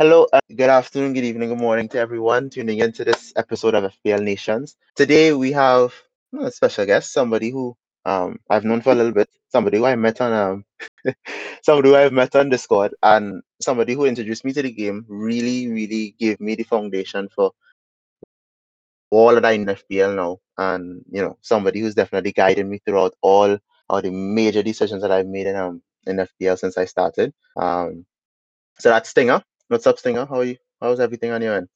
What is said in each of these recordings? Hello, good afternoon, good evening, good morning to everyone tuning into this episode of FPL Nations. Today we have a special guest, somebody who I've known for a little bit, somebody who I met on Discord, and somebody who introduced me to the game. Really gave me the foundation for all that I know in FPL now, and somebody who's definitely guided me throughout all of the major decisions that I've made in FPL since I started. So that's Stinger. What's up, Stinger? How are you? How's everything on your end?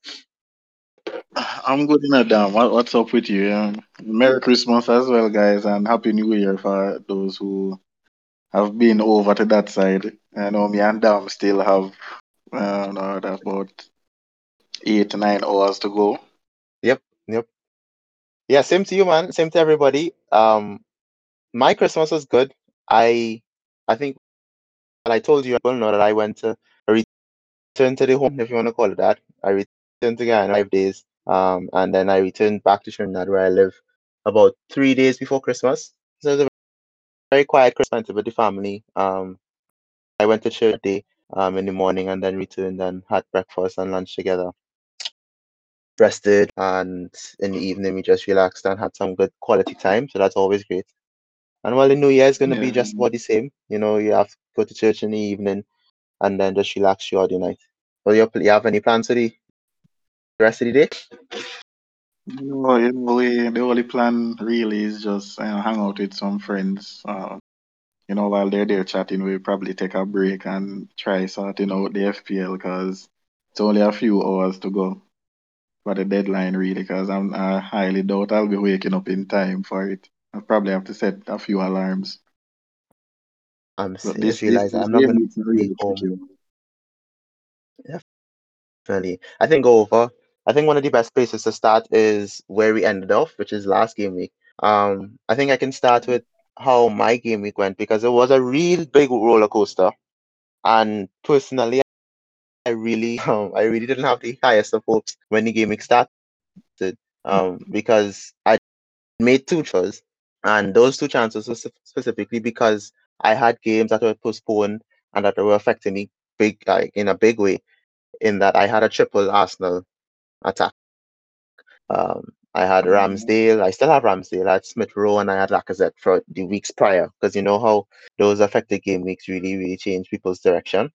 I'm good, madam. What's up with you? Merry Christmas as well, guys, and Happy New Year for those who have been over to that side. I know me and Dam still have about 8 to 9 hours to go. Yep. Yeah, same to you, man. Same to everybody. My Christmas was good. I think I told you, people know that I went to returned to the home, if you want to call it that. I returned to Ghana 5 days, and then I returned back to Trinidad, where I live, about 3 days before Christmas. So it was a very quiet Christmas with the family. I went to church day in the morning, and then returned and had breakfast and lunch together. Rested, and in the evening we just relaxed and had some good quality time. So that's always great. And while the New Year is going to be just about the same, you have to go to church in the evening, and then just relax your night. Well, you have any plans for the rest of the day? No, the only plan really is just hang out with some friends. While they're there chatting, we'll probably take a break and try sorting out the FPL, because it's only a few hours to go for the deadline, really, because I highly doubt I'll be waking up in time for it. I'll probably have to set a few alarms. I'm not going to be home. Definitely. I think one of the best places to start is where we ended off, which is last game week. I think I can start with how my game week went, because it was a real big roller coaster, and personally, I really didn't have the highest of hopes when the game week started, because I made two chances, and those two chances were specifically because I had games that were postponed and that were affecting me in a big way, in that I had a triple Arsenal attack. I had Ramsdale. I still have Ramsdale. I had Smith Rowe, and I had Lacazette for the weeks prior, because you know how those affected game weeks really change people's direction.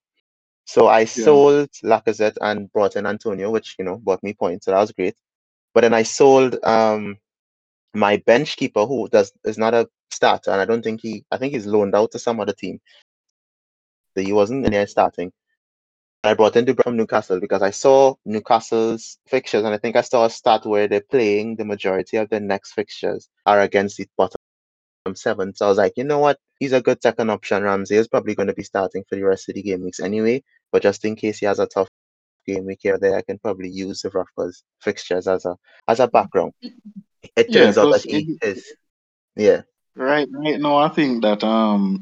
So I sold Lacazette and brought in Antonio, which, bought me points. So that was great. But then I sold my bench keeper, who is not a starter, and I think he's loaned out to some other team. So he wasn't in there starting. I brought in Dubravka from Newcastle, because I saw Newcastle's fixtures, and I think I saw a start where they're playing the majority of their next fixtures are against the bottom 7. So I was like, you know what? He's a good second option. Ramsey is probably going to be starting for the rest of the game weeks anyway, but just in case he has a tough game week here or there, I can probably use the Dubravka's fixtures as a background. It turns out that he is. Yeah. Right. No, I think that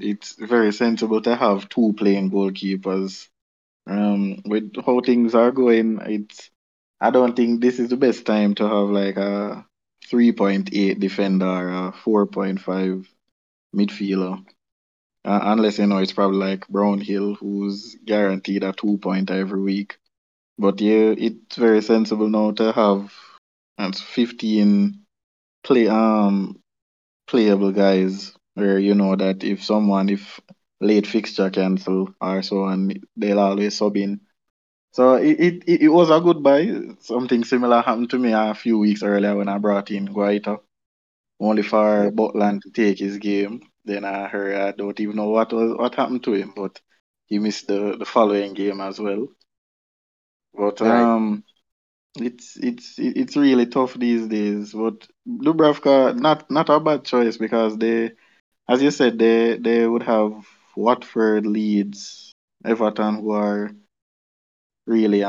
it's very sensible to have two playing goalkeepers. With how things are going, I don't think this is the best time to have like a 3.8 defender or a 4.5 midfielder. Unless it's probably like Brownhill, who's guaranteed a 2 point every week. But yeah, it's very sensible now to have 15 playable guys, where you know that if late fixture cancel or so on, they'll always sub in. So it was a good buy. Something similar happened to me a few weeks earlier when I brought in Guaita, only for Butland to take his game. Then I don't even know what happened to him, but he missed the following game as well. But it's really tough these days. But Dubravka, not a bad choice, because they, as you said, they would have Watford, Leeds, Everton, who are really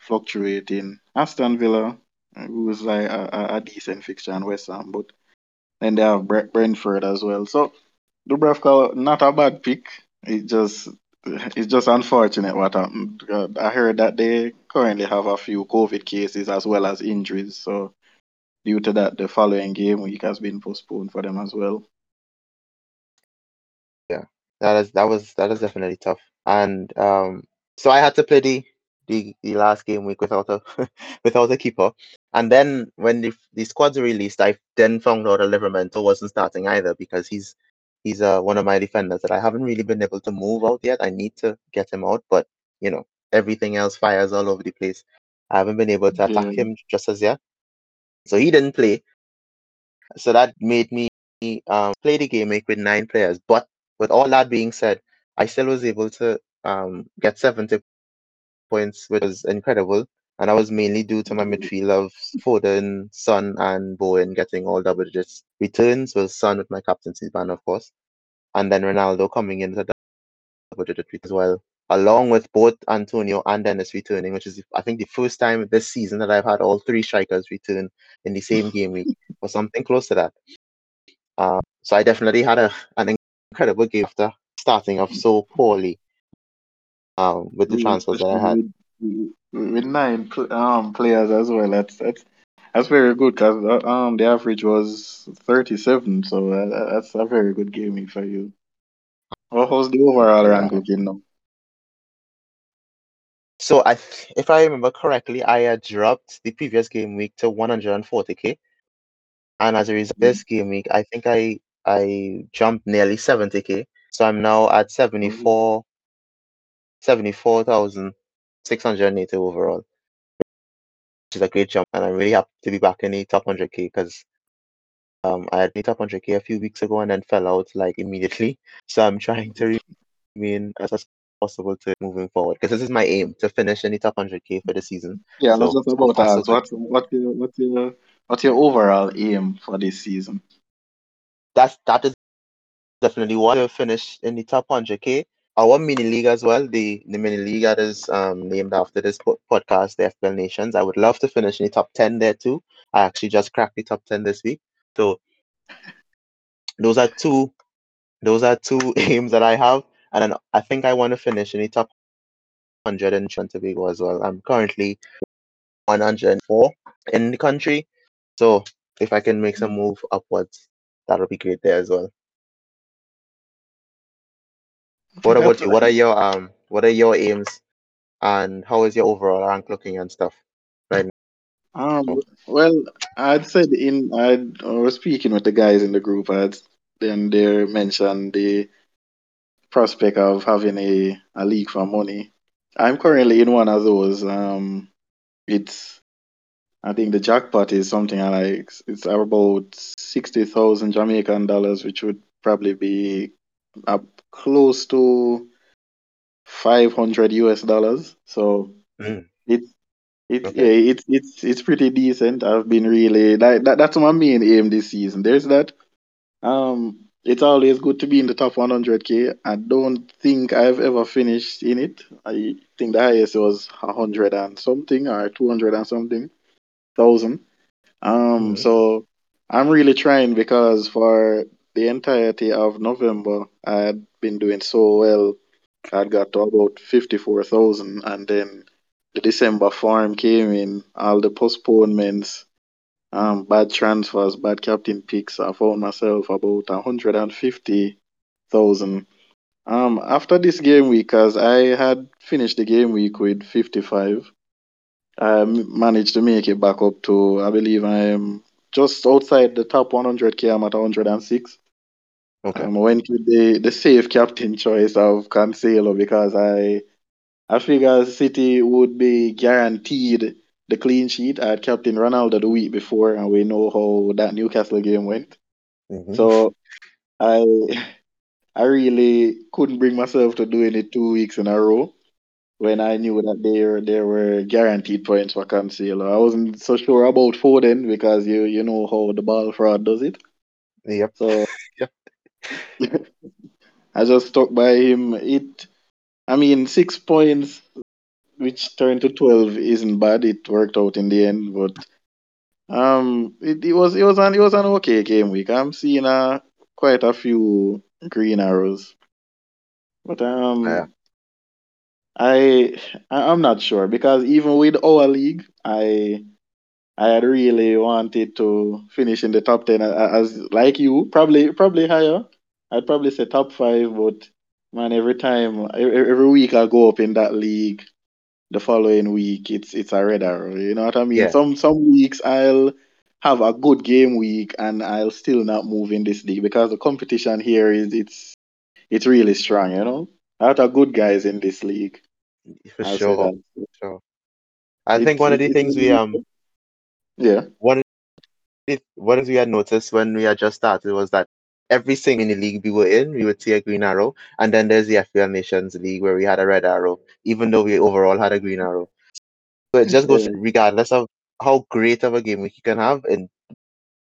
fluctuating. Aston Villa, who's like a decent fixture, and West Ham, but then they have Brentford as well. So Dubravka, not a bad pick. It's just unfortunate what happened. I heard that they currently have a few COVID cases as well as injuries. So due to that, the following game week has been postponed for them as well. Yeah, that is definitely tough. And so I had to play the the last game week without a without a keeper. And then when the squads are released, I then found out that Livramento wasn't starting either, because he's one of my defenders that I haven't really been able to move out yet. I need to get him out, but you know, everything else fires all over the place. I haven't been able to attack him just as yet. So he didn't play. So that made me play the game week with 9 players. But with all that being said, I still was able to get 70 points, which was incredible. And that was mainly due to my midfield of Foden, Son, and Bowen getting all double digits returns, with Son with my captaincy ban, of course. And then Ronaldo coming in with a double digit return as well, along with both Antonio and Dennis returning, which is, I think, the first time this season that I've had all 3 strikers return in the same game week, or something close to that. So I definitely had an incredible game after starting off so poorly with the transfers that I had. With 9 players as well, that's very good, because the average was 37, so that's a very good game for you. Well, how's the overall rank looking now? So if I remember correctly, I had dropped the previous game week to 140k, and as a result, this game week I think I jumped nearly 70k, so I'm now at 74,680 overall, which is a great jump, and I'm really happy to be back in the top 100k, because I had the top 100k a few weeks ago and then fell out like immediately. So I'm trying to remain as possible to moving forward, because this is my aim to finish in the top 100k for the season. Yeah, so, let's talk about that. What's your overall aim for this season? That is definitely what to finish in the top 100k. Our mini league as well, the mini league that is named after this podcast, the FPL Nations. I would love to finish in the top 10 there too. I actually just cracked the top 10 this week. So those are two aims that I have, and then I think I want to finish in the top 100 in Trinidad and Tobago as well. I'm currently 104 in the country, so if I can make some move upwards, that'll be great there as well. What about you? What are your aims, and how is your overall rank looking and stuff right now? Well, I'd said I was speaking with the guys in the group, and they mentioned the prospect of having a league for money. I'm currently in one of those. I think the jackpot is something like it's about $60,000 Jamaican dollars, which would probably be up close to $500 US dollars. So it's pretty decent. I've been really that's my main aim this season. There's that. It's always good to be in the top 100k. I don't think I've ever finished in it. I think the highest was 100 and something or 200 and something thousand. So I'm really trying, because for the entirety of November, I had been doing so well. I got to about 54,000, and then the December form came in. All the postponements, bad transfers, bad captain picks. I found myself about 150,000. After this game week, because I had finished the game week with 55, I managed to make it back up to, I believe I'm just outside the top 100k. I'm at 106. Okay. I went with the safe captain choice of Cancelo, because I figured City would be guaranteed the clean sheet. I had captain Ronaldo the week before, and we know how that Newcastle game went. So I really couldn't bring myself to doing it 2 weeks in a row, when I knew that there were guaranteed points for Cancelo. I wasn't so sure about Foden, because you know how the ball fraud does it. Yep. So I just stuck by him. 6 points, which turned to 12, isn't bad. It worked out in the end, but it was an okay game week. I'm seeing quite a few green arrows, but I'm not sure, because even with our league, I really wanted to finish in the top 10, as like you, probably higher. I'd probably say top 5, but man, every week I go up in that league, the following week it's a red arrow. You know what I mean? Yeah. Some weeks I'll have a good game week and I'll still not move in this league because the competition here is it's really strong. You know, a lot of good guys in this league. For sure. I think one of the things we had noticed when we had just started was that every single league we were in, we would see a green arrow. And then there's the FPL Nations League where we had a red arrow, even though we overall had a green arrow. So it just goes regardless of how great of a game week you can have, and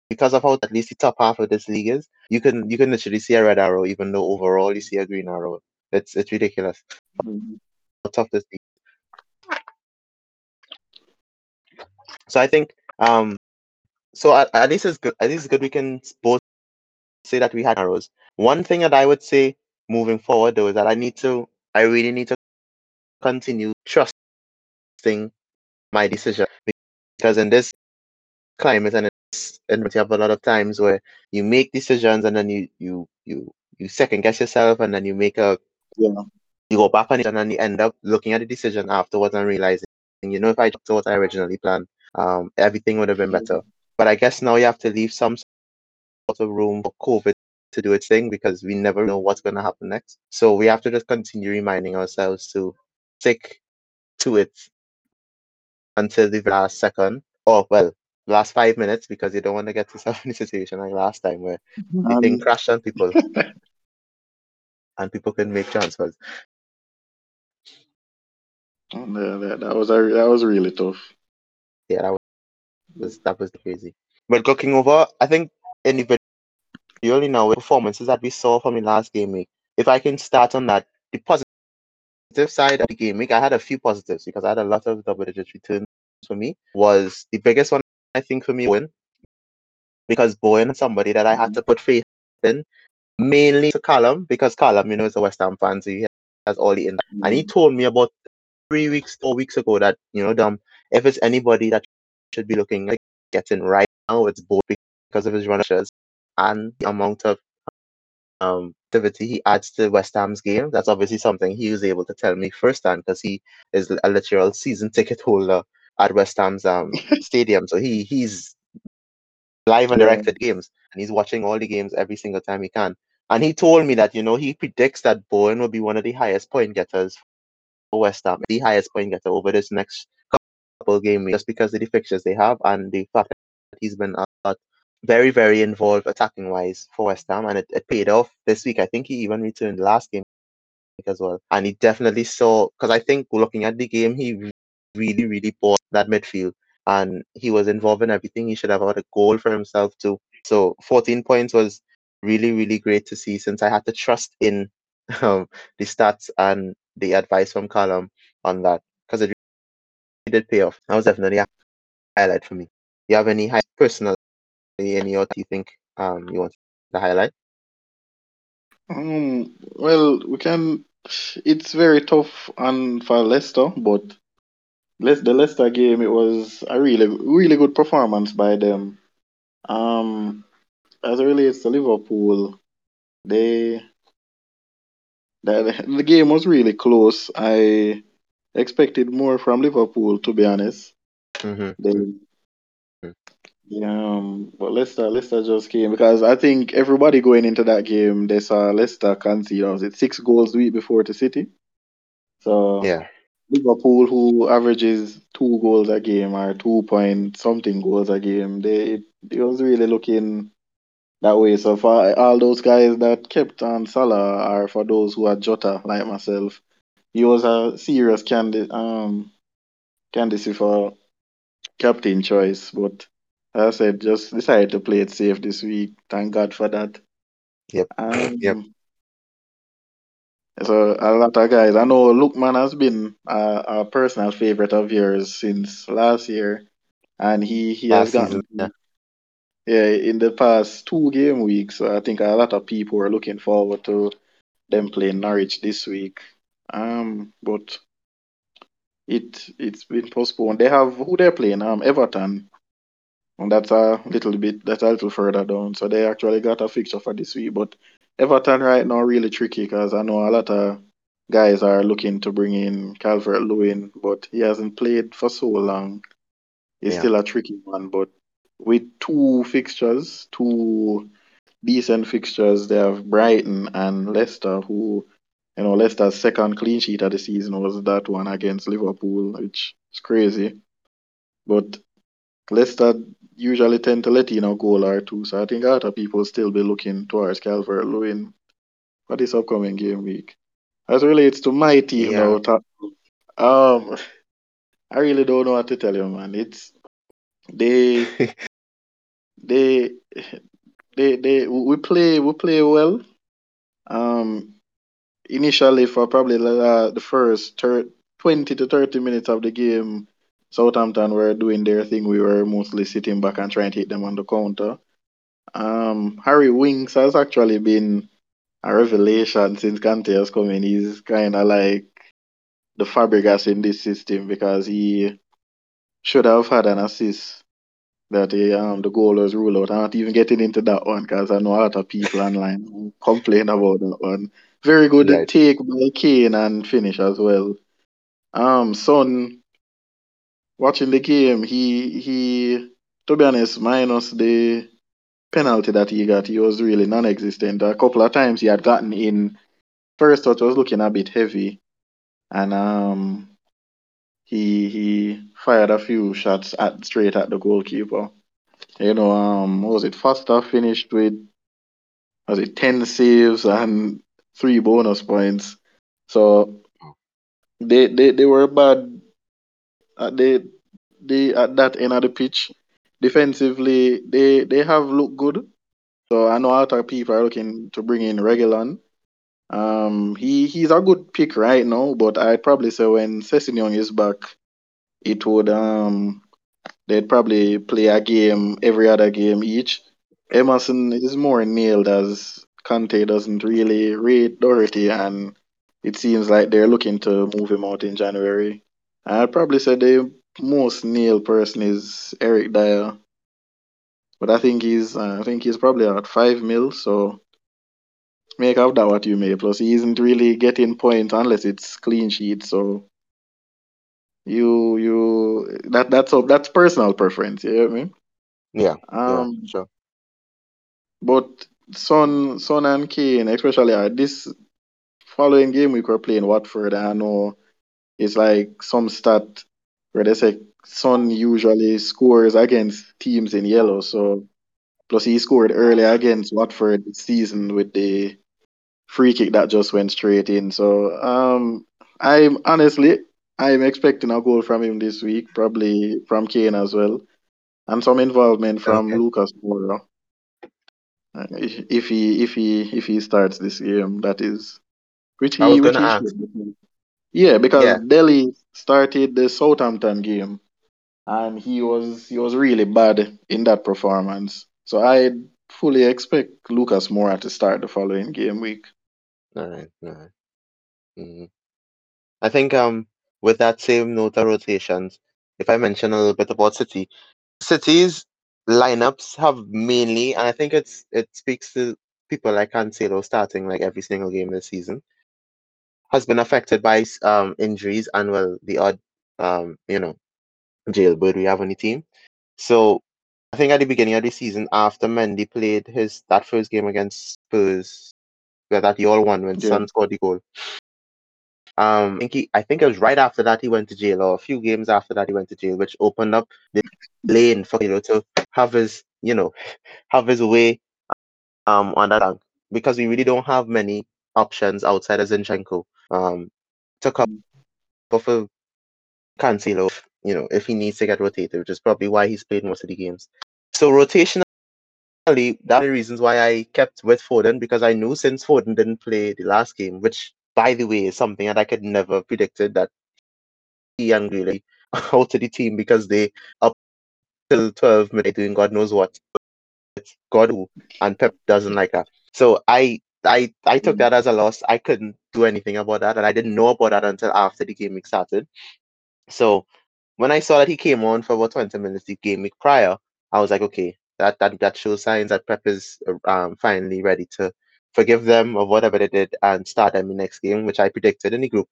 because of how at least the top half of this league is, you can literally see a red arrow, even though overall you see a green arrow. It's ridiculous. Mm-hmm. How tough this league. So I think at least it's good. At least it's good we can both say that we had arrows. One thing that I would say moving forward though is that I really need to continue trusting my decision, because in this climate and you have a lot of times where you make decisions and then you second guess yourself, and then you go back on it, and then you end up looking at the decision afterwards and realizing, you know, if I did what I originally planned, everything would have been better. But I guess now you have to leave some sort of room for COVID to do its thing, because we never know what's going to happen next. So we have to just continue reminding ourselves to stick to it until the last second, last 5 minutes, because you don't want to get yourself in a situation like last time where the thing crashed on people and people couldn't make transfers. That was really tough. Yeah, that was crazy. But looking over, I think individually now, performances that we saw from the last game week, if I can start on that, the positive side of the game week, I had a few positives because I had a lot of double-digit returns for me. Was the biggest one, I think, for me, Bowen, because Bowen is somebody that I had to put faith in, mainly to Callum, because Callum, you know, is a West Ham fan, so he has all the in. And he told me about 4 weeks ago that, you know, if it's anybody that should be looking like getting right now, it's Bowen, because of his runners and the amount of activity he adds to West Ham's game. That's obviously something he was able to tell me firsthand, because he is a literal season ticket holder at West Ham's stadium. So he's live and directed games, and he's watching all the games every single time he can. And he told me that, you know, he predicts that Bowen will be one of the highest point getters for West Ham, the highest point getter over this next couple game weeks, just because of the fixtures they have and the fact that he's been very, very involved attacking-wise for West Ham, and it paid off this week. I think he even returned last game as well. And he definitely saw, because I think looking at the game, he really, really bought that midfield, and he was involved in everything. He should have had a goal for himself too. So 14 points was really, really great to see, since I had to trust in the stats and the advice from Callum on that, because it really did pay off. That was definitely a highlight for me. You have any personally, any other you think you want to highlight? Well, we can. It's very tough for Leicester, but the Leicester game, it was a really, really good performance by them. As it relates to Liverpool, the game was really close. I expected more from Liverpool, to be honest. Mm-hmm. But Leicester just came, because I think everybody going into that game, they saw Leicester concede, was it 6 goals the week before to City? So yeah. Liverpool, who averages 2 goals a game or 2 point something goals a game, it was really looking that way. So for all those guys that kept on Salah, or for those who had Jota like myself, he was a serious candidacy for captain choice. But as I said, just decided to play it safe this week. Thank God for that. Yep. So a lot of guys. I know Lookman has been a personal favorite of yours since last year, and he has gotten in the past 2 game weeks. I think a lot of people are looking forward to them playing Norwich this week. But it's been postponed. They have who they're playing. Everton, and that's a little further down. So they actually got a fixture for this week, but Everton right now really tricky, because I know a lot of Guys are looking to bring in Calvert-Lewin, but he hasn't played for so long. He's Yeah. still a tricky one, but with two decent fixtures, they have Brighton and Leicester, who, you know, Leicester's second clean sheet of the season was that one against Liverpool, which is crazy. But Leicester usually tend to let in a goal or two, so I think a lot of people still be looking towards Calvert-Lewin for this upcoming game week. As relates to my team, Yeah. I really don't know what to tell you, man. It's we play well. Initially for probably the first 20 to 30 minutes of the game, Southampton were doing their thing. We were mostly sitting back and trying to hit them on the counter. Harry Winks has actually been a revelation since Kante has come in. He's kind of like the Fabregas in this system, because he should have had an assist that the goalers rule out. I'm not even getting into that one because I know a lot of people online who complain about that one. Very good Right. take by Kane and finish as well. Son, watching the game, he to be honest, minus the penalty that he got, he was really non-existent. A couple of times he had gotten in. First touch was looking a bit heavy, and he fired a few shots straight at the goalkeeper. You know, what was it? Foster finished with 10 saves and 3 bonus points. So they were bad at at that end of the pitch. Defensively, they have looked good. So I know a lot of people are looking to bring in Reguilón. He's a good pick right now, but I'd probably say when Sessegnon is back, it would they'd probably play a game every other game each. Emerson is more nailed as Conte doesn't really rate Doherty, and it seems like they're looking to move him out in January. I'd probably say the most nailed person is Eric Dyer, but I think he's probably at 5 mil. So make of that what you may. Plus, he isn't really getting points unless it's clean sheet. So that's personal preference. You know what I mean? Yeah. Yeah, sure. But Son and Kane, especially this following game week, we're playing Watford. I know it's like some stat where they say Son usually scores against teams in yellow. So plus he scored early against Watford this season with the free kick that just went straight in. So I'm expecting a goal from him this week, probably from Kane as well, and some involvement from Lucas Moura. If he starts this game, that is, which I was going to ask. Yeah, because Dele started the Southampton game, and he was really bad in that performance. So I fully expect Lucas Moura to start the following game week. All right. Mm-hmm. I think with that same note of rotations, if I mention a little bit about City's lineups have mainly, and I think it speaks to people like Cancelo starting like every single game this season, has been affected by injuries and the odd jailbird we have on the team. So I think at the beginning of the season, after Mendy played that first game against Spurs, that he all won when Son scored the goal. I think it was right after that he went to jail, or a few games after that he went to jail, which opened up the lane for to have his way on that end, because we really don't have many options outside of Zinchenko to come for Cancelo, if he needs to get rotated, which is probably why he's played most of the games. So rotationally, that's the reasons why I kept with Foden, because I knew since Foden didn't play the last game, which, by the way, is something that I could never have predicted, that he and Grealish out of the team because they up till 12 midnight doing God knows what. God who, and Pep doesn't like that. So I took that as a loss. I couldn't do anything about that, and I didn't know about that until after the game week started. So when I saw that he came on for about 20 minutes the game week prior, I was like, okay, that shows signs that Pep is finally ready to forgive them of whatever they did, and start them in the next game, which I predicted in the group.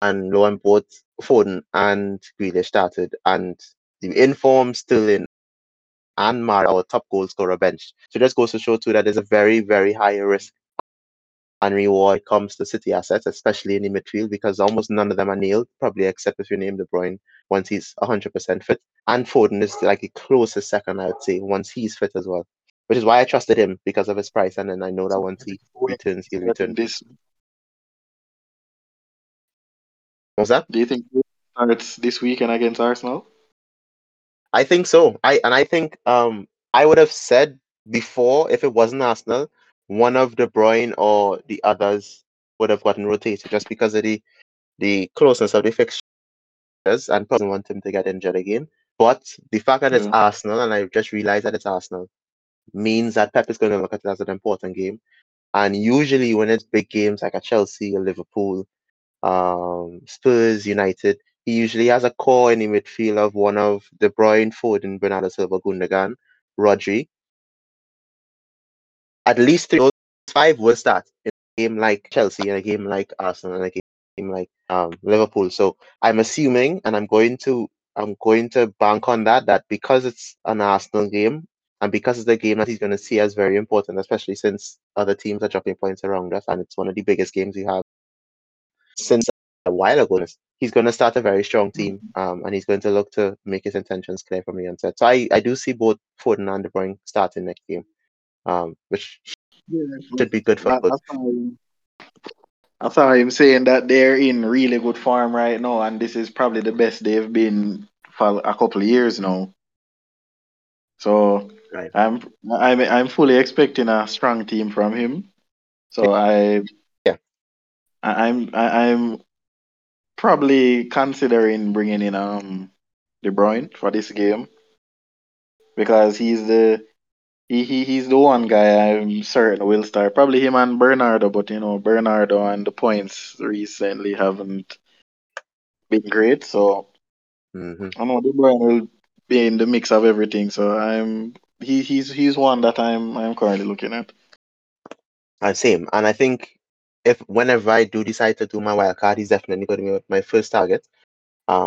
And lo and behold, Foden and Grealish started, and the inform still in, and Mara, our top goal scorer, bench. So just goes to show too that there's a very, very high risk and reward comes to City assets, especially in the midfield, because almost none of them are nailed, probably except if you name De Bruyne once he's 100% fit. And Foden is like the closest second, I would say, once he's fit as well, which is why I trusted him because of his price. And then I know that once he returns, he'll return. What's that? Do you think he starts this weekend against Arsenal? I think so. I think I would have said before, if it wasn't Arsenal, one of De Bruyne or the others would have gotten rotated just because of the closeness of the fixtures, and probably want him to get injured again. But the fact that it's Arsenal, and I just realized that it's Arsenal, means that Pep is going to look at it as an important game. And usually when it's big games like a Chelsea or Liverpool, Spurs, United, he usually has a core in the midfield of one of De Bruyne, Foden, Bernardo Silva, Gundogan, Rodri. At least 3 or 5 will start in a game like Chelsea, in a game like Arsenal, in a game like Liverpool. So I'm assuming, and I'm going to bank on that because it's an Arsenal game, and because it's a game that he's going to see as very important, especially since other teams are dropping points around us, and it's one of the biggest games we have since a while ago. He's going to start a very strong team, and he's going to look to make his intentions clear from the onset. So I do see both Foden and De Bruyne starting next game, which should be good for both. I saw him saying that they're in really good form right now, and this is probably the best they've been for a couple of years now. So right. I'm fully expecting a strong team from him. So I'm probably considering bringing in De Bruyne for this game because he's the one guy I'm certain will start. Probably him and Bernardo, but Bernardo and the points recently haven't been great. So I know De Bruyne will be in the mix of everything. So he's one that I'm currently looking at. Same, and I think. Whenever I do decide to do my wildcard, he's definitely going to be my first target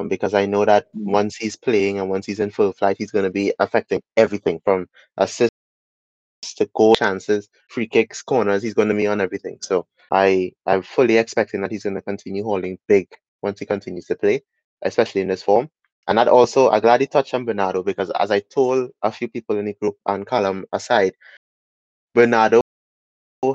because I know that once he's playing and once he's in full flight, he's going to be affecting everything from assists to goal chances, free kicks, corners. He's going to be on everything. So I'm fully expecting that he's going to continue holding big once he continues to play, especially in this form. And that also, I'm glad he touched on Bernardo because as I told a few people in the group and column aside, Bernardo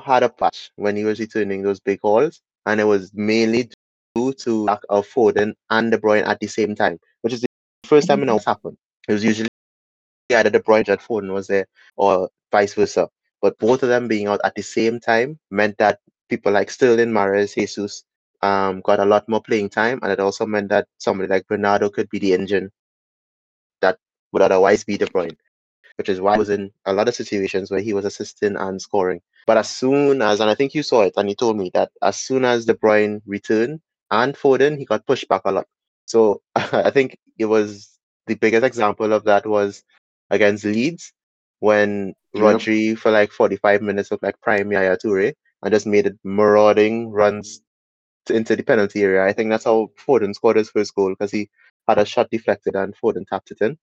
had a patch when he was returning those big hauls, and it was mainly due to lack of Foden and De Bruyne at the same time, which is the first time it always happened. It was usually either De Bruyne that Foden was there or vice versa, but both of them being out at the same time meant that people like Sterling, Mahrez, Jesus got a lot more playing time, and it also meant that somebody like Bernardo could be the engine that would otherwise be De Bruyne, which is why I was in a lot of situations where he was assisting and scoring. But as soon as, and I think you saw it, and he told me that as soon as De Bruyne returned and Foden, he got pushed back a lot. So I think it was the biggest example of that was against Leeds when Rodri for like 45 minutes looked like prime Yaya Toure and just made it marauding runs into the penalty area. I think that's how Foden scored his first goal because he had a shot deflected and Foden tapped it in.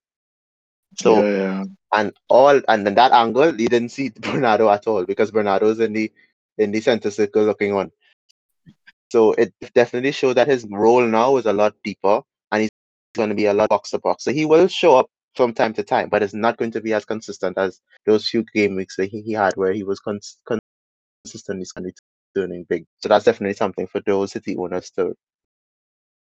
So and then that angle you didn't see Bernardo at all because Bernardo's in the center circle looking on. So it definitely showed that his role now is a lot deeper and he's going to be a lot box to box. So he will show up from time to time, but it's not going to be as consistent as those few game weeks that he had where he was consistently turning big. So that's definitely something for those City owners to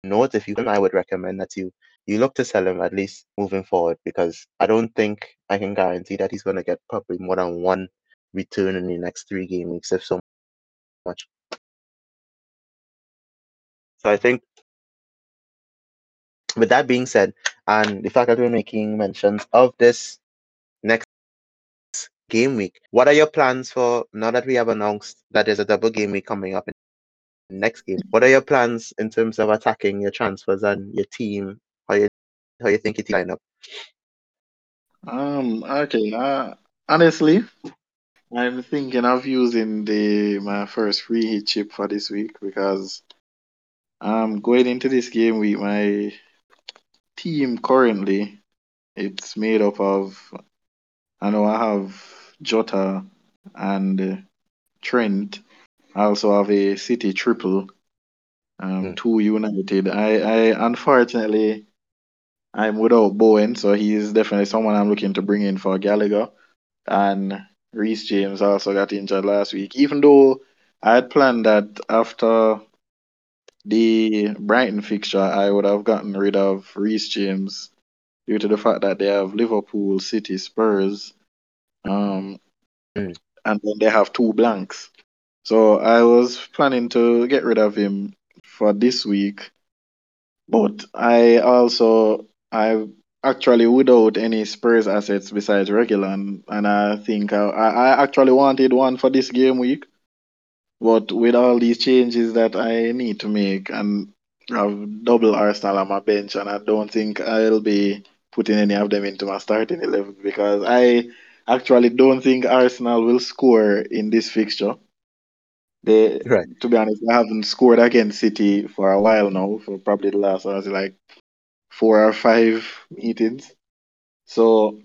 note. If you can, I would recommend that you look to sell him at least moving forward because I don't think I can guarantee that he's going to get probably more than one return in the next 3 game weeks, if so much. So I think with that being said, and the fact that we're making mentions of this next game week, what are your plans for, now that we have announced that there's a double game week coming up in the next game, what are your plans in terms of attacking your transfers and your team? How you think it line up? Honestly, I'm thinking of using my first free hit chip for this week because going into this game week, my team currently it's made up of I know I have Jota and Trent. I also have a City triple, two United. I unfortunately I'm without Bowen, so he is definitely someone I'm looking to bring in for Gallagher. And Reece James also got injured last week, even though I had planned that after the Brighton fixture, I would have gotten rid of Reece James due to the fact that they have Liverpool, City, Spurs, and then they have two blanks. So I was planning to get rid of him for this week, but I actually without any Spurs assets besides Reguilón, and I think I actually wanted one for this game week, but with all these changes that I need to make, and I've double Arsenal on my bench, and I don't think I'll be putting any of them into my starting 11 because I actually don't think Arsenal will score in this fixture. To be honest, I haven't scored against City for a while now, for probably the last, I was like, 4 or 5 meetings. So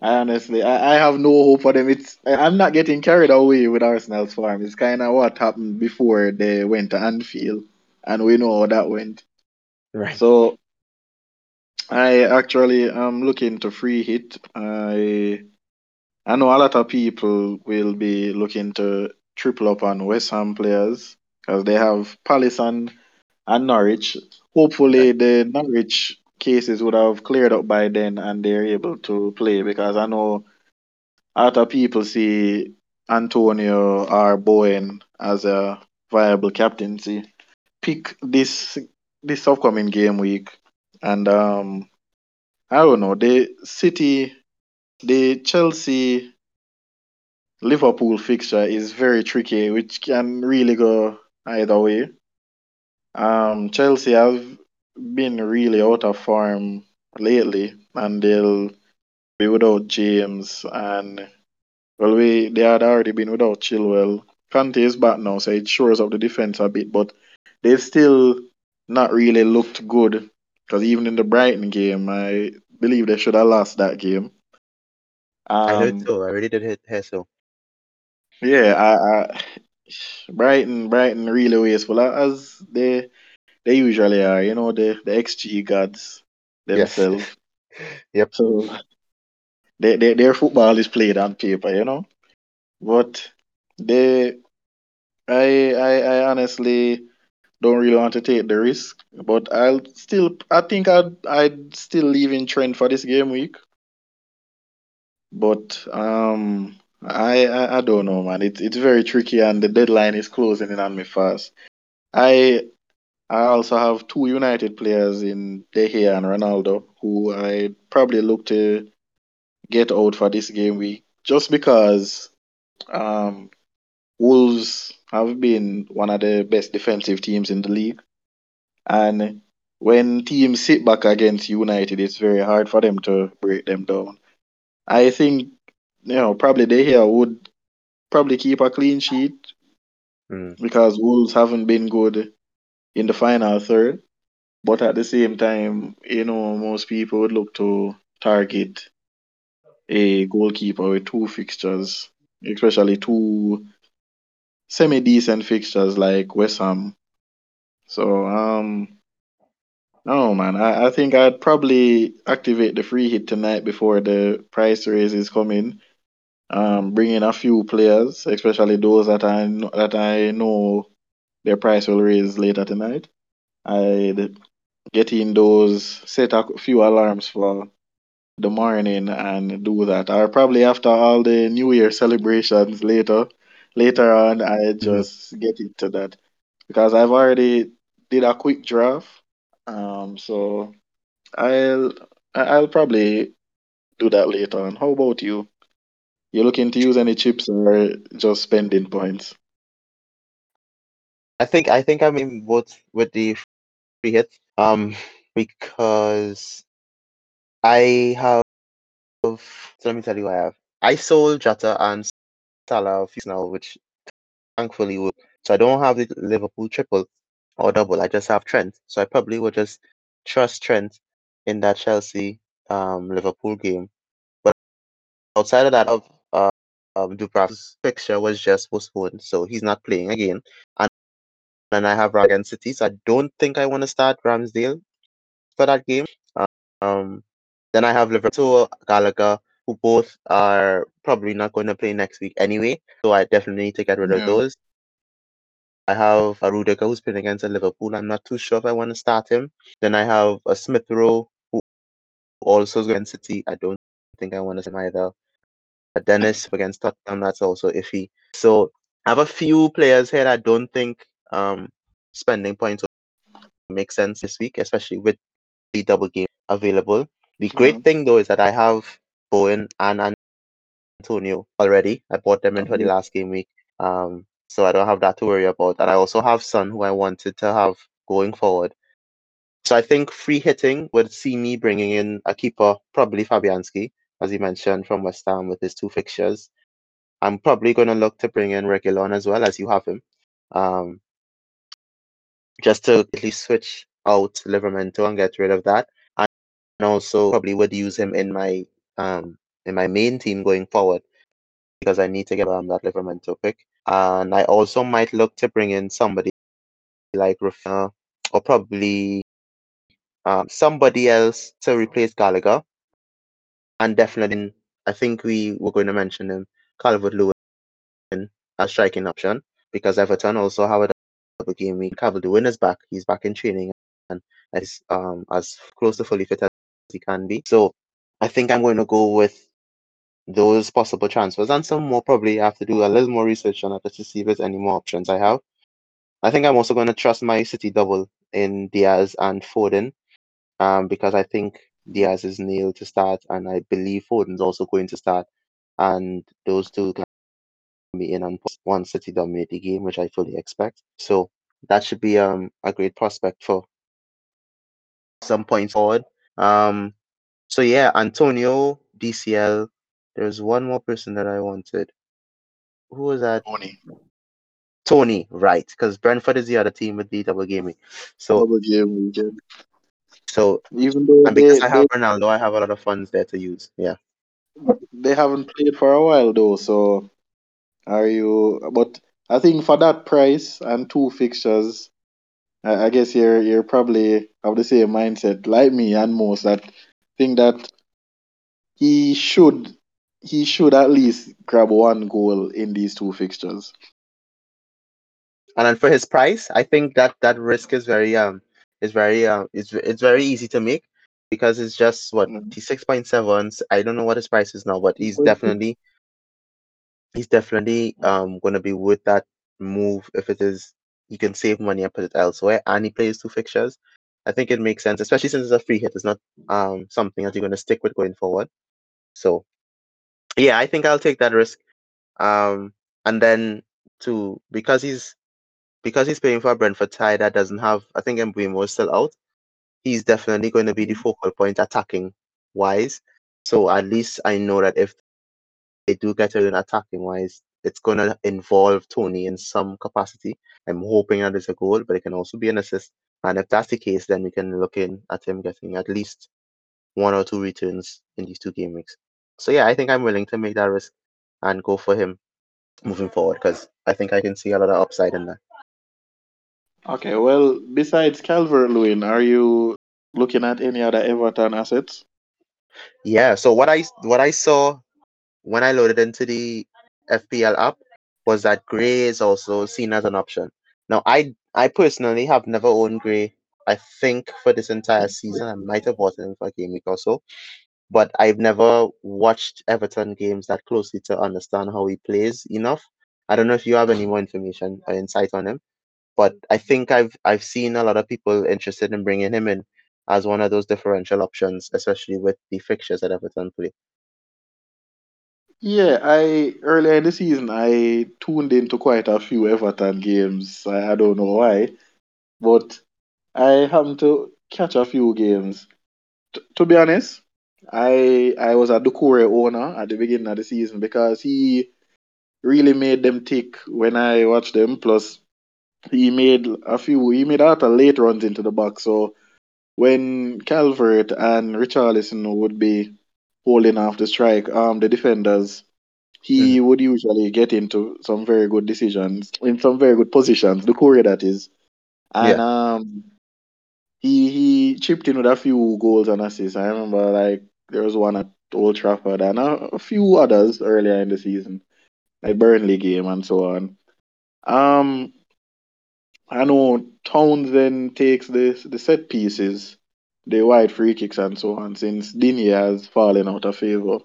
I honestly have no hope for them. I'm not getting carried away with Arsenal's form. It's kind of what happened before they went to Anfield, and we know how that went. Right. So I actually am looking to free hit. I know a lot of people will be looking to triple up on West Ham players because they have Palace and Norwich. Hopefully the Norwich cases would have cleared up by then and they're able to play, because I know other people see Antonio or Bowen as a viable captaincy. Pick this upcoming game week, and I don't know, the City, the Chelsea, Liverpool fixture is very tricky, which can really go either way. Chelsea have been really out of form lately, and they'll be without James, and they had already been without Chilwell. Kante is back now, so it shores up the defense a bit, but they've still not really looked good, because even in the Brighton game, I believe they should have lost that game. I heard so. I really did hear so. Yeah, Brighton really wasteful, as they usually are, you know, the XG gods themselves. Yes. Yep. So their football is played on paper, you know. But I honestly don't really want to take the risk. But I'd still leave in Trent for this game week. But I don't know, man. It's very tricky, and the deadline is closing in on me fast. I also have two United players in De Gea and Ronaldo, who I probably look to get out for this game week, just because Wolves have been one of the best defensive teams in the league, and when teams sit back against United, it's very hard for them to break them down. I think, you know, probably De Gea would probably keep a clean sheet because Wolves haven't been good in the final third. But at the same time, you know, most people would look to target a goalkeeper with two fixtures, especially two semi-decent fixtures like West Ham. So, no, man, I think I'd probably activate the free hit tonight before the price raises come in. Bring in a few players, especially those that I know their price will raise later tonight. I'd get in those, set a few alarms for the morning and do that. Or probably after all the New Year celebrations later on, I just get into that. Because I've already did a quick draft. So I'll probably do that later on. How about you? You looking to use any chips or just spending points? I think I'm in both with the free hits. Because I have. So let me tell you what I have. I sold Jota and Salah or Arsenal, which thankfully will. So I don't have the Liverpool triple or double. I just have Trent. So I probably would just trust Trent in that Chelsea Liverpool game. But outside of that, Dubravka's fixture was just postponed, so he's not playing again. And I have Ramsdale against City, so I don't think I want to start Ramsdale for that game. Then I have Liverpool, Gallagher, who both are probably not going to play next week anyway, so I definitely need to get rid of those. I have a Rudiger who's playing against Liverpool. I'm not too sure if I want to start him. Then I have a Smith Rowe who also is against City. I don't think I want to start him either. A Dennis against Tottenham, that's also iffy. So I have a few players here that I don't think spending points makes sense this week, especially with the double game available. The great thing though is that I have Bowen and Antonio already. I bought them in for the last game week, so I don't have that to worry about. And I also have Son, who I wanted to have going forward. So I think free hitting would see me bringing in a keeper, probably Fabianski, as he mentioned, from West Ham with his two fixtures. I'm probably going to look to bring in Reguilón as well, as you have him. Just to at least switch out Livramento and get rid of that, and also probably would use him in my main team going forward, because I need to get that Livramento pick. And I also might look to bring in somebody like Rafinha, or probably somebody else to replace Gallagher. And definitely, I think we were going to mention him, Calvert-Lewin, a striking option, because Everton also have a double game week. Calvert-Lewin is back. He's back in training and is as close to fully fit as he can be. So I think I'm going to go with those possible transfers, and some more. Probably I have to do a little more research on it just to see if there's any more options I have. I think I'm also going to trust my City double in Diaz and Foden, because I think Diaz is nailed to start, and I believe Foden's also going to start, and those two can be in on one City dominate the game, which I fully expect. So that should be a great prospect for some points forward. So yeah, Antonio, DCL. There's one more person that I wanted. Who was that? Tony, right? Because Brentford is the other team with the double gaming. So double game, so even though I have Ronaldo, I have a lot of funds there to use. Yeah, they haven't played for a while though. So are you? But I think for that price and two fixtures, I guess you're probably have the same mindset like me and most that think that he should at least grab one goal in these two fixtures. And then for his price, I think that risk is very easy to make, because it's just what the 6.7. I don't know what his price is now, but he's definitely going to be worth that move if it is. He can save money and put it elsewhere, and he plays two fixtures. I think it makes sense, especially since it's a free hit. It's not something that you're going to stick with going forward. So yeah, I think I'll take that risk. And then too, because he's paying for a Brentford tie that doesn't have, I think Mbeumo is still out. He's definitely going to be the focal point attacking wise. So at least I know that if they do get it in attacking wise, it's going to involve Tony in some capacity. I'm hoping that it's a goal, but it can also be an assist. And if that's the case, then we can look in at him getting at least one or two returns in these two game weeks. So yeah, I think I'm willing to make that risk and go for him moving forward, because I think I can see a lot of upside in that. Okay, well, besides Calvert-Lewin, are you looking at any other Everton assets? Yeah, so what I saw when I loaded into the FPL app was that Gray is also seen as an option. Now, I personally have never owned Gray, I think, for this entire season. I might have bought him for a game week or so. But I've never watched Everton games that closely to understand how he plays enough. I don't know if you have any more information or insight on him, but I think I've seen a lot of people interested in bringing him in as one of those differential options, especially with the fixtures that Everton play. Yeah, earlier in the season, I tuned into quite a few Everton games. I don't know why, but I happened to catch a few games. To be honest, I was a Doucouré owner at the beginning of the season because he really made them tick when I watched them. Plus, he made out of late runs into the box. So when Calvert and Richarlison would be holding off the strike, the defenders, he would usually get into some very good decisions, in some very good positions, the Corey that is. And he chipped in with a few goals and assists. I remember there was one at Old Trafford and a few others earlier in the season, like Burnley game and so on. I know Townsend takes the set pieces, the wide free kicks and so on, since Dini has fallen out of favour.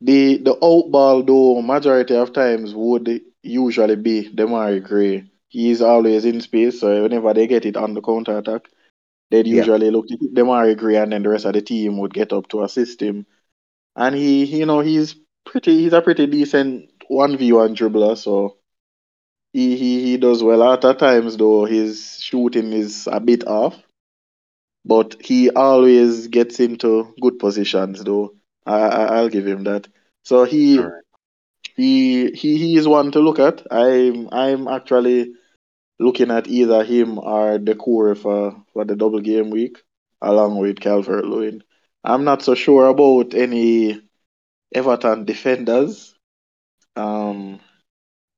The outball, though, majority of times would usually be Demari Gray. He is always in space, so whenever they get it on the counter-attack, they'd usually look to Demari Gray, and then the rest of the team would get up to assist him. And he's a pretty decent 1v1 dribbler, so he does well. At times, though, his shooting is a bit off, but he always gets into good positions, though. I'll give him that. So he is one to look at. I'm actually looking at either him or Decore for the double game week, along with Calvert-Lewin. I'm not so sure about any Everton defenders. I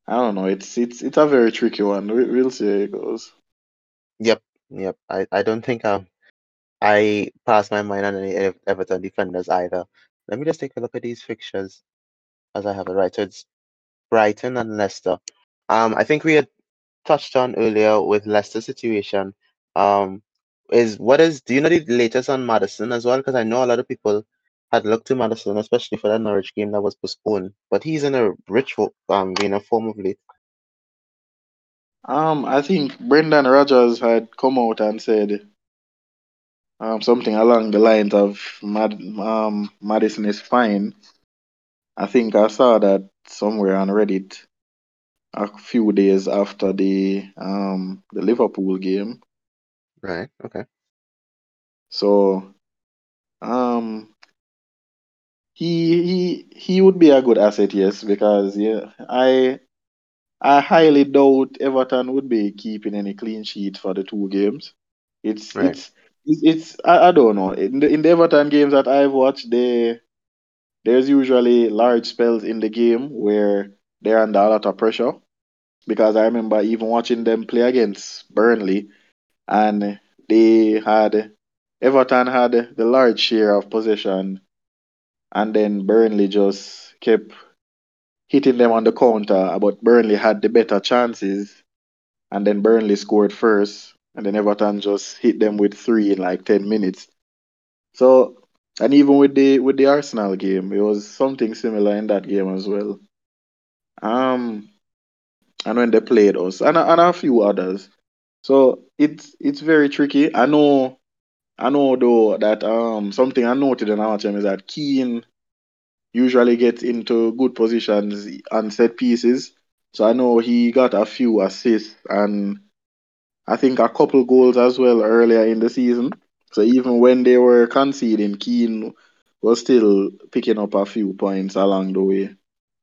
don't know. It's a very tricky one. We'll see how it goes. Yep. I don't think I passed my mind on any Everton defenders either. Let me just take a look at these fixtures as I have it right. So it's Brighton and Leicester. I think we had touched on earlier with Leicester's situation. Do you know the latest on Maddison as well? Because I know a lot of people had looked to Maddison, especially for that Norwich game that was postponed. But he's in a rich form of late. I think Brendan Rodgers had come out and said something along the lines of Maddison is fine. I think I saw that somewhere on Reddit a few days after the Liverpool game. Right. Okay. So, he would be a good asset, yes, because I highly doubt Everton would be keeping any clean sheet for the two games. I don't know. In the Everton games that I've watched, there's usually large spells in the game where they're under a lot of pressure. Because I remember even watching them play against Burnley, and Everton had the large share of possession, and then Burnley just kept hitting them on the counter, but Burnley had the better chances, and then Burnley scored first. And then Everton just hit them with three in 10 minutes. So, and even with the Arsenal game, it was something similar in that game as well. And when they played us and a few others, so it's very tricky. I know though that something I noted in our team is that Keane usually gets into good positions and set pieces. So I know he got a few assists and I think a couple goals as well earlier in the season. So even when they were conceding, Keane was still picking up a few points along the way.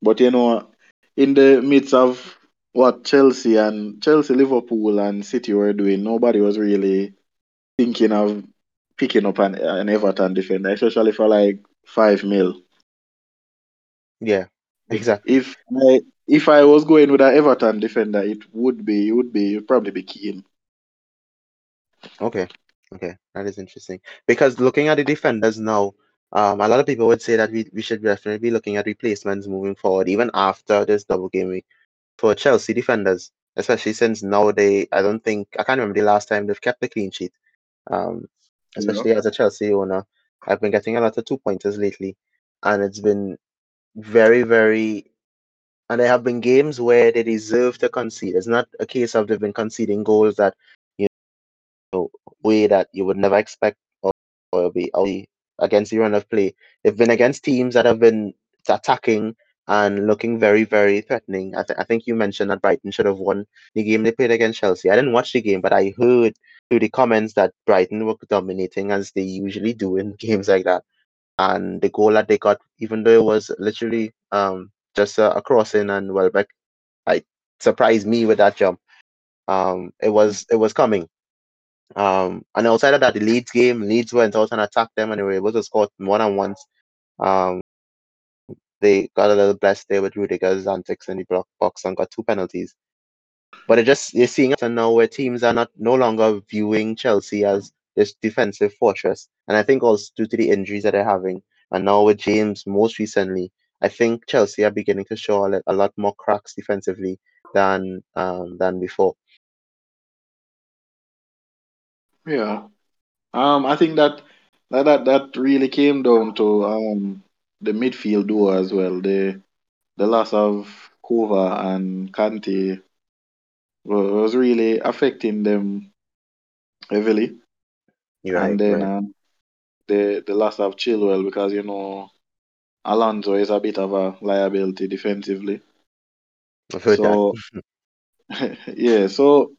But in the midst of what Chelsea, Liverpool and City were doing, nobody was really thinking of picking up an Everton defender, especially for 5 mil. Yeah, exactly. If I was going with an Everton defender, it would probably be Keane. Okay, that is interesting. Because looking at the defenders now, a lot of people would say that we should definitely be looking at replacements moving forward, even after this double game week for Chelsea defenders, especially since now I can't remember the last time they've kept a clean sheet. Especially as a Chelsea owner, I've been getting a lot of 2-pointers lately, and it's been very, very. And there have been games where they deserve to concede. It's not a case of they've been conceding goals that way that you would never expect or be against the run of play. They've been against teams that have been attacking and looking very, very threatening. I think you mentioned that Brighton should have won the game they played against Chelsea. I didn't watch the game, but I heard through the comments that Brighton were dominating as they usually do in games like that. And the goal that they got, even though it was literally just a crossing, and Welbeck, I surprised me with that jump. It was coming. And outside of that, the Leeds game, Leeds went out and attacked them, and they were able to score more than once. They got a little blessed there with Rudiger's antics in the block box and got two penalties. But you're seeing it now where teams are no longer viewing Chelsea as this defensive fortress. And I think also due to the injuries that they're having, and now with James most recently, I think Chelsea are beginning to show a lot more cracks defensively than before. Yeah, I think that really came down to the midfield duo as well. The loss of Kovacic and Kante was really affecting them heavily. The loss of Chilwell, because Alonso is a bit of a liability defensively. I've heard that. Yeah, so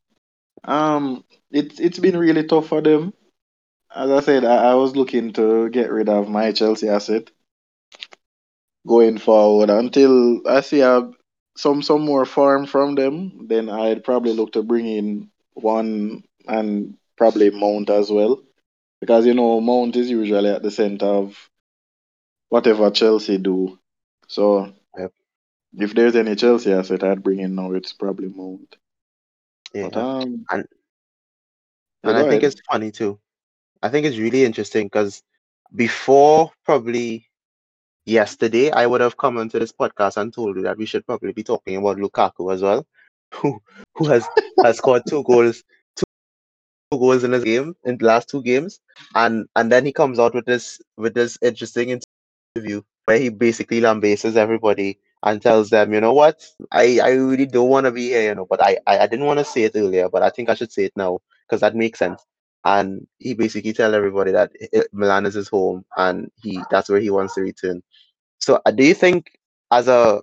it's been really tough for them. As I said, I was looking to get rid of my Chelsea asset going forward until I see some more form from them. Then I'd probably look to bring in one, and probably Mount as well, because Mount is usually at the center of whatever Chelsea do. So yep, if there's any Chelsea asset I'd bring in now, it's probably Mount. Yeah, but, and I think it's funny too. I think it's really interesting because before probably yesterday, I would have come onto this podcast and told you that we should probably be talking about Lukaku as well, who has scored two goals in his game in the last two games, and then he comes out with this interesting interview where he basically lambastes everybody and tells them, you know what, I really don't want to be here, but I didn't want to say it earlier, but I think I should say it now because that makes sense. And he basically tells everybody that Milan is his home and that's where he wants to return. So do you think as an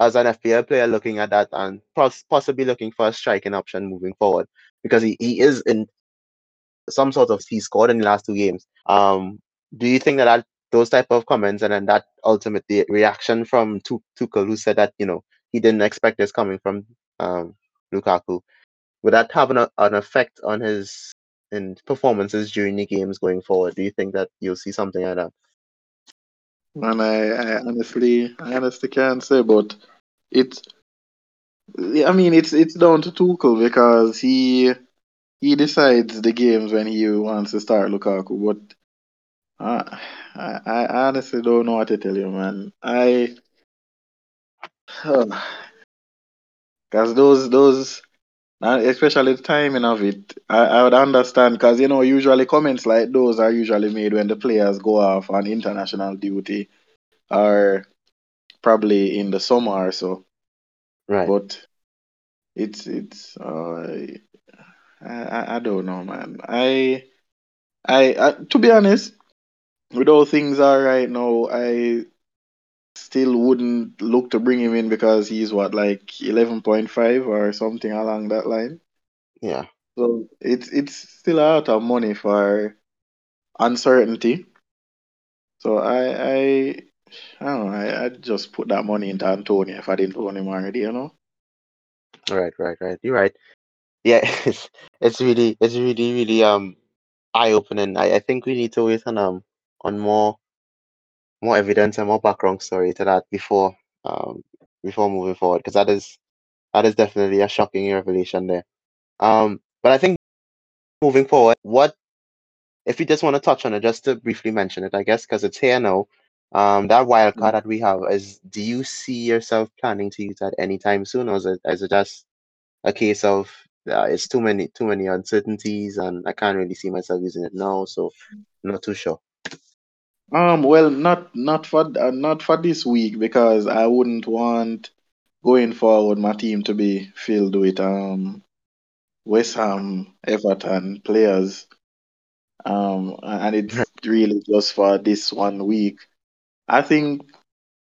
FPL player looking at that and possibly looking for a striking option moving forward, because he is in some sort of, he scored in the last two games. Do you think that those type of comments and then that ultimate reaction from Tuchel, who said that he didn't expect this coming from Lukaku, would that have an effect on his performances during the games going forward? Do you think that you'll see something like that? And I honestly can't say, but it's down to Tuchel, because he decides the games when he wants to start Lukaku. But I honestly don't know what to tell you, man. Because those, especially the timing of it, I would understand, because usually comments like those are usually made when the players go off on international duty, or probably in the summer or so. Right. But I don't know, man. I to be honest, with how things are right now, I still wouldn't look to bring him in, because he's 11.5 or something along that line. Yeah. So it's still out of money for uncertainty. So I don't know. I'd just put that money into Antonio if I didn't own him already. Right. You're right. Yeah, it's really eye opening. I think we need to wait on more evidence and more background story to that before moving forward, because that is definitely a shocking revelation there. But I think moving forward, what if you just want to touch on it, just to briefly mention it, I guess, because it's here now. That wild card that we have is, do you see yourself planning to use that anytime soon, or is it just a case of it's too many uncertainties and I can't really see myself using it now, so not too sure? Well, not for this week, because I wouldn't want going forward my team to be filled with West Ham, Everton players. And it's really just for this 1 week. I think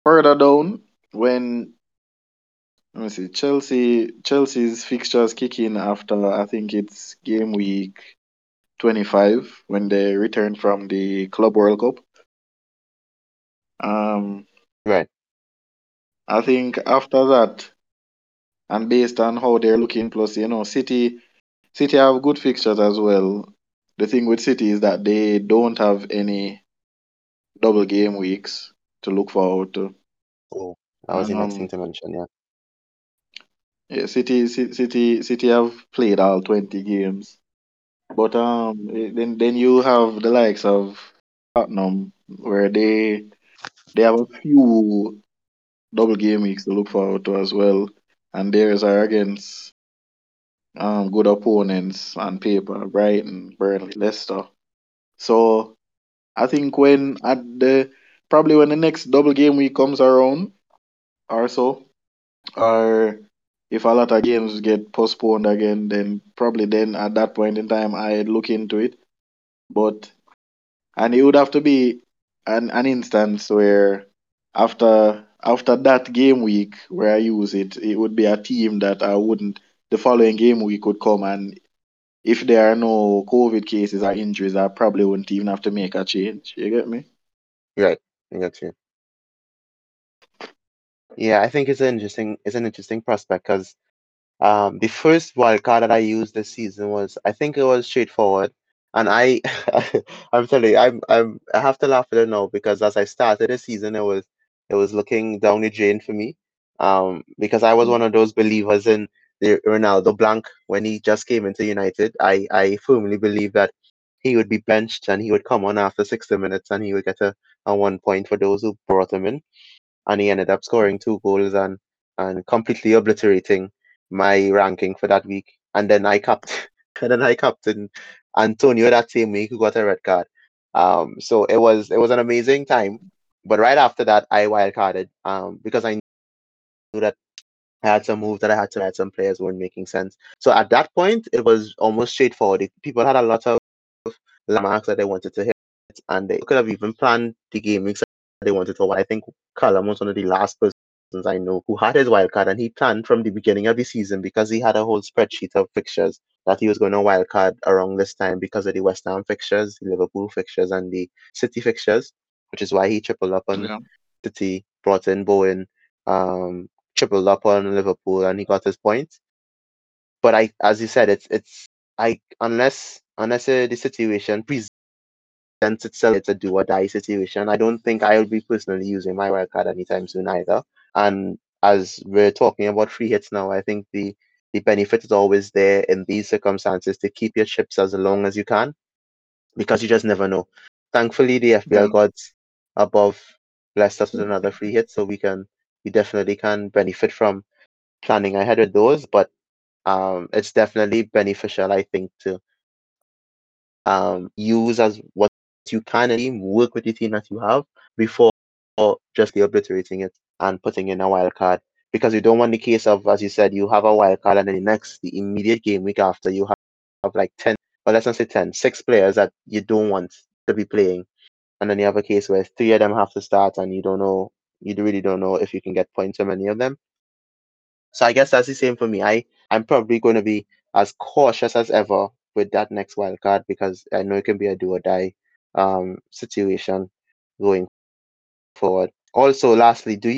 further down, when Chelsea's fixtures kick in after, I think it's game week 25 when they return from the Club World Cup. Right. I think after that, and based on how they're looking, plus, you know, City have good fixtures as well. The thing with City is that they don't have any double game weeks to look forward to. Oh, that was the next thing to mention, yeah. Yeah, City have played all 20 games. But then you have the likes of Tottenham, where they have a few double game weeks to look forward to as well. And theirs are against good opponents on paper, Brighton, Burnley, Leicester. So I think when the next double game week comes around or so, or if a lot of games get postponed again, then at that point in time I'd look into it. But it would have to be an instance where after that game week where I use it, it would be a team that I wouldn't. The following game week would come, and if there are no COVID cases or injuries, I probably wouldn't even have to make a change. You get me? Right, I get you. Yeah, I think it's an interesting prospect because the first wildcard that I used this season was, I think it was straightforward, and I'm telling you, I have to laugh at it now because as I started the season, it was looking down the drain for me, because I was one of those believers in the Ronaldo blank when he just came into United. I firmly believe that he would be benched and he would come on after 60 minutes and he would get a 1 point for those who brought him in. And he ended up scoring 2 goals and completely obliterating my ranking for that week. And then I captained Antonio that same week, who got a red card. So it was an amazing time. But right after that, I wildcarded because I knew that I had some moves that I had to add. Some players weren't making sense. So at that point, it was almost straightforward. People had a lot of landmarks that they wanted to hit, and they could have even planned the game weeks that they wanted to. But I think Callum was one of the last persons I know who had his wildcard, and he planned from the beginning of the season because he had a whole spreadsheet of fixtures that he was going to wildcard around this time because of the West Ham fixtures, the Liverpool fixtures, and the City fixtures, which is why he tripled up on City, brought in Bowen, tripled up on Liverpool, and he got his points. But as you said, unless the situation presents itself, it's a do or die situation. I don't think I will be personally using my wildcard anytime soon either. And as we're talking about free hits now, I think the benefit is always there in these circumstances to keep your chips as long as you can, because you just never know. Thankfully, the FPL gods above blessed us with another free hit, so we definitely can benefit from planning ahead of those. But it's definitely beneficial, I think, to use as what you can and work with the team that you have before just obliterating it and putting in a wild card, because you don't want the case of, as you said, you have a wild card and then the immediate game week after you have like 10, or let's not say 10, 6 players that you don't want to be playing, and then you have a case where 3 of them have to start and you really don't know if you can get points from any of them. So I guess that's the same for me. I'm probably going to be as cautious as ever with that next wild card because I know it can be a do or die situation going forward. Also, lastly, do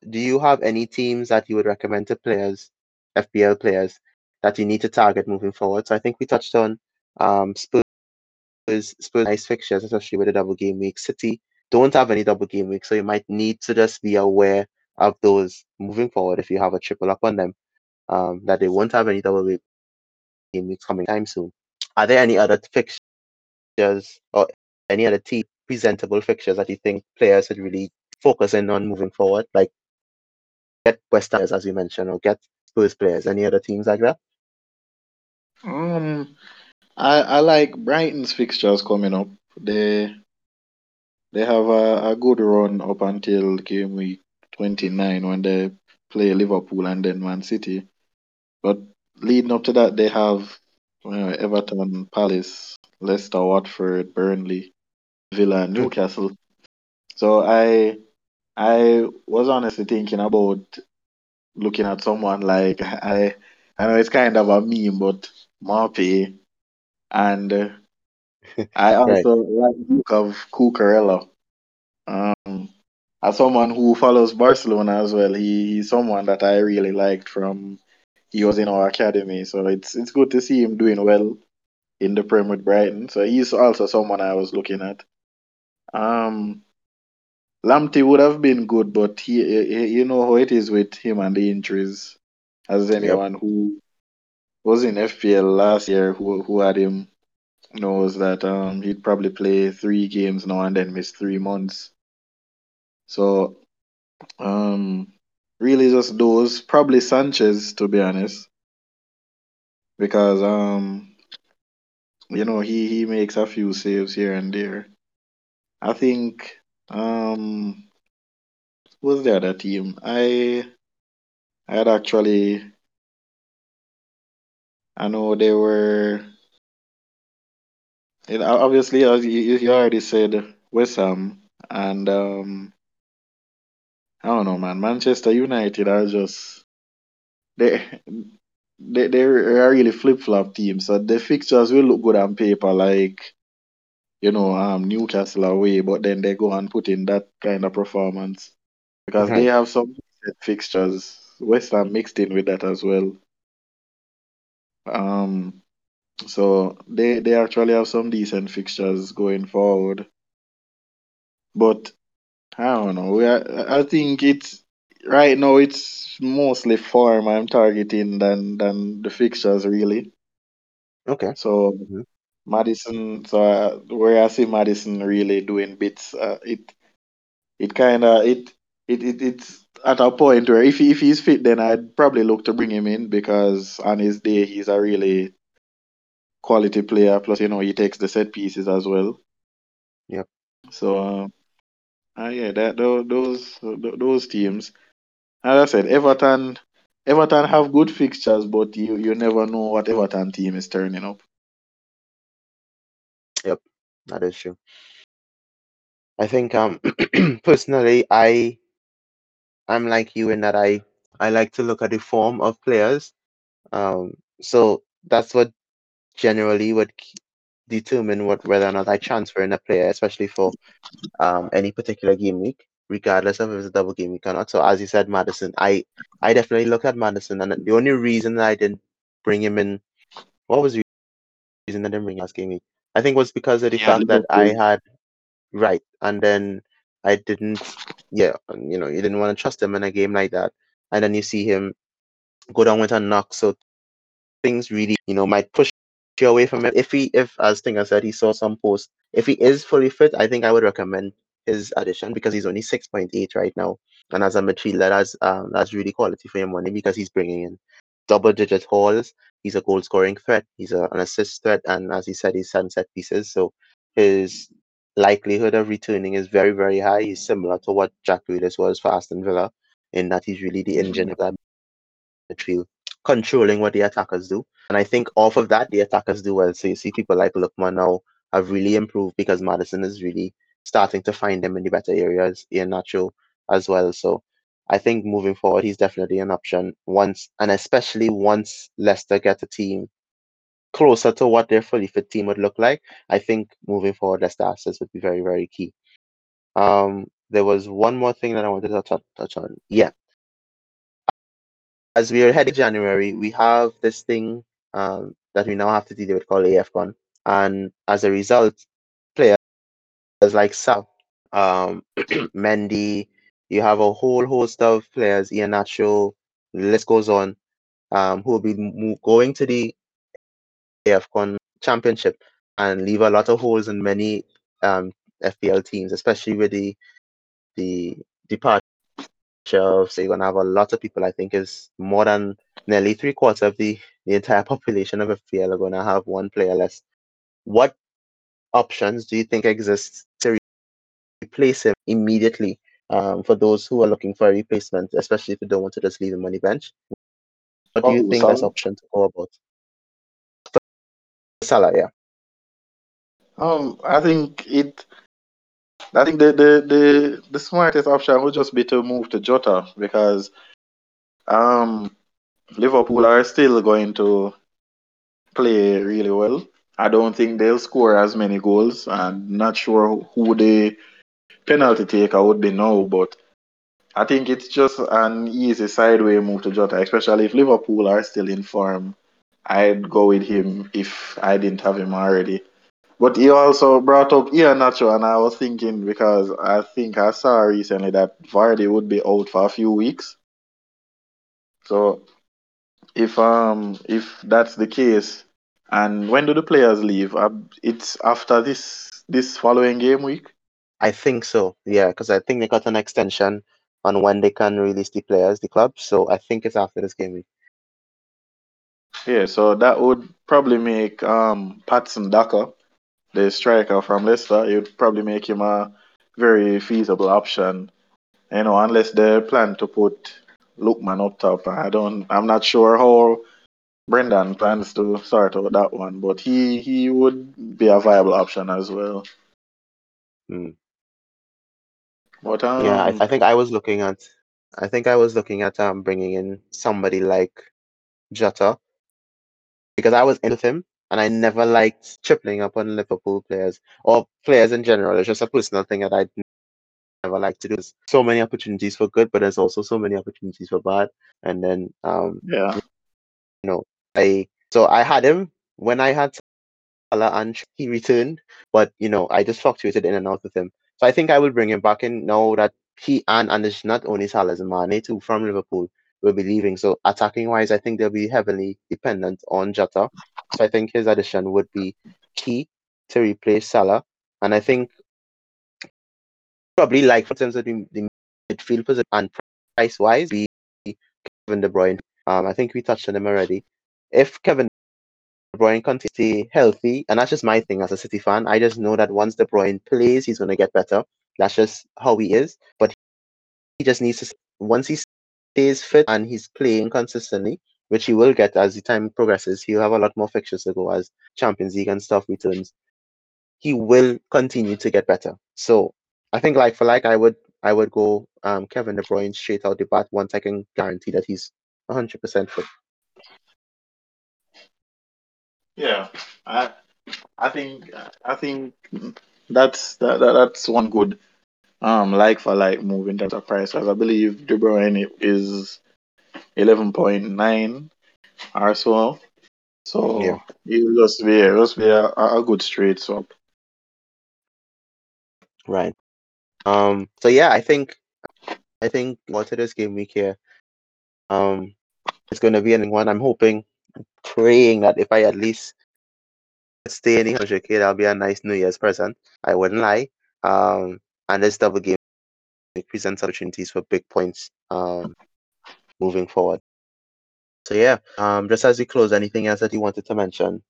you have any teams that you would recommend to players, FPL players, that you need to target moving forward? So I think we touched on Spurs nice fixtures, especially with a double game week. City don't have any double game week, so you might need to just be aware of those moving forward if you have a triple up on them, that they won't have any double game weeks coming time soon. Are there any other fixtures or any other presentable fixtures that you think players should really focus in on moving forward? Like get West Ham, as you mentioned, or get Spurs players. Any other teams like that? I like Brighton's fixtures coming up. They have a good run up until game week 29 when they play Liverpool and then Man City. But leading up to that, they have Everton, Palace, Leicester, Watford, Burnley, Villa, and Newcastle. So I was honestly thinking about looking at someone like, I know it's kind of a meme, but Marpey. And I also like the look of Cucurella. as someone who follows Barcelona as well, he's someone that I really liked from he was in our academy. So it's good to see him doing well in the Prem with Brighton. So he's also someone I was looking at. Lamptey would have been good, but he you know how it is with him and the injuries. As anyone who was in FPL last year who had him knows that he'd probably play 3 games now and then miss 3 months. So really just those, probably Sanchez, to be honest, because you know he makes a few saves here and there. I think was the other team I had actually, I know they were, it obviously as you already said, West Ham and I don't know, man. Manchester United are just they are really flip-flop teams. So the fixtures will look good on paper, like Newcastle away, but then they go and put in that kind of performance because they have some fixtures. West Ham mixed in with that as well. So they actually have some decent fixtures going forward, but I don't know. I think it's right now. It's mostly form I'm targeting than the fixtures really. Okay. So Maddison. So where I see Maddison really doing bits, it's at a point where if he's fit, then I'd probably look to bring him in because on his day he's a really quality player. Plus, he takes the set pieces as well. Yep. So. Yeah, those teams. As I said, Everton have good fixtures, but you never know what Everton team is turning up. Yep, that is true. I think personally, I'm like you in that I like to look at the form of players. So that's what generally would determine whether or not I transfer in a player, especially for any particular game week, regardless of if it's a double game week or not. So as you said, Maddison, I definitely look at Maddison, and the only reason that I didn't bring him in, what was the reason I didn't bring him last game week? I think it was because of the fact that I had and then I didn't. You didn't want to trust him in a game like that, and then you see him go down with a knock. So things really, might push away from it. If as Stinger said, he saw some posts, if he is fully fit, I think I would recommend his addition because he's only 6.8 right now, and as a midfielder, that's really quality for your money because he's bringing in double-digit hauls. He's a goal-scoring threat. He's an assist threat, and as he said, he's sunset pieces. So his likelihood of returning is very, very high. He's similar to what Jack Grealish was for Aston Villa, in that he's really the engine of that midfield, controlling what the attackers do. And I think off of that, the attackers do well. So you see people like Lookman now have really improved because Maddison is really starting to find them in the better areas, Ian Nacho as well. So I think moving forward, he's definitely an option once Leicester get a team closer to what their fully fit team would look like. I think moving forward, Leicester assets would be very, very key. There was one more thing that I wanted to touch on. Yeah. As we are heading January, we have this thing that we now have to deal with called AFCON. And as a result, players like Sal, Mendy, you have a whole host of players, Ian Nacho, the list goes on, who will be going to the AFCON championship and leave a lot of holes in many FPL teams, especially with the departure. So you're going to have a lot of people. I think is more than nearly 3/4 of the entire population of FPL are going to have one player less. What options do you think exist to replace him immediately for those who are looking for a replacement, especially if you don't want to just leave him on the bench? What do you think Salah? That's option to go about? Salah, yeah. I think it... I think the smartest option would just be to move to Jota because Liverpool are still going to play really well. I don't think they'll score as many goals. I'm not sure who they penalty taker would be now, but I think it's just an easy sideway move to Jota, especially if Liverpool are still in form. I'd go with him if I didn't have him already. But he also brought up Iheanacho, and I was thinking, because I think I saw recently that Vardy would be out for a few weeks. So if that's the case, and when do the players leave? It's after this following game week? I think so, yeah, because I think they got an extension on when they can release the players, the club. So I think it's after this game week. Yeah, so that would probably make Patson Daka, the striker from Leicester, it would probably make him a very feasible option. You know, unless they plan to put Lookman up top. I'm not sure how Brendan plans to sort out that one, but he would be a viable option as well. Mm. But yeah, I think I was looking at bringing in somebody like Jota, because I was in with him, and I never liked tripling up on Liverpool players or players in general. It's just a personal thing that I never like to do. There's so many opportunities for good, but there's also so many opportunities for bad. And then, I had him when I had Salah, and he returned, but I just fluctuated in and out with him. So I think I will bring him back in now that he and it's not only Salah and Mane too from Liverpool will be leaving. So attacking wise, I think they'll be heavily dependent on Jota. So I think his addition would be key to replace Salah. And I think probably like for terms of the midfield position and price wise, be Kevin De Bruyne. I think we touched on him already. If Kevin De Bruyne can stay healthy, and that's just my thing as a City fan, I just know that once De Bruyne plays, he's going to get better. That's just how he is. But he just needs to, once he stays fit and he's playing consistently, which he will get as the time progresses. He'll have a lot more fixtures to go as Champions League and stuff returns. He will continue to get better. So I think like for like, I would go Kevin De Bruyne straight out the bat once I can guarantee that he's 100% fit. Yeah, I think that's one good. Like for like move in terms of price. As I believe De Bruyne is 11.9 or so. So yeah, it'll just be a good straight swap. Right. So yeah, I think what to this game week here. It's gonna be an one. I'm hoping, praying that if I at least stay in the 100K, that'll be a nice New Year's present. I wouldn't lie. And this double game presents opportunities for big points moving forward. So yeah, just as we close, anything else that you wanted to mention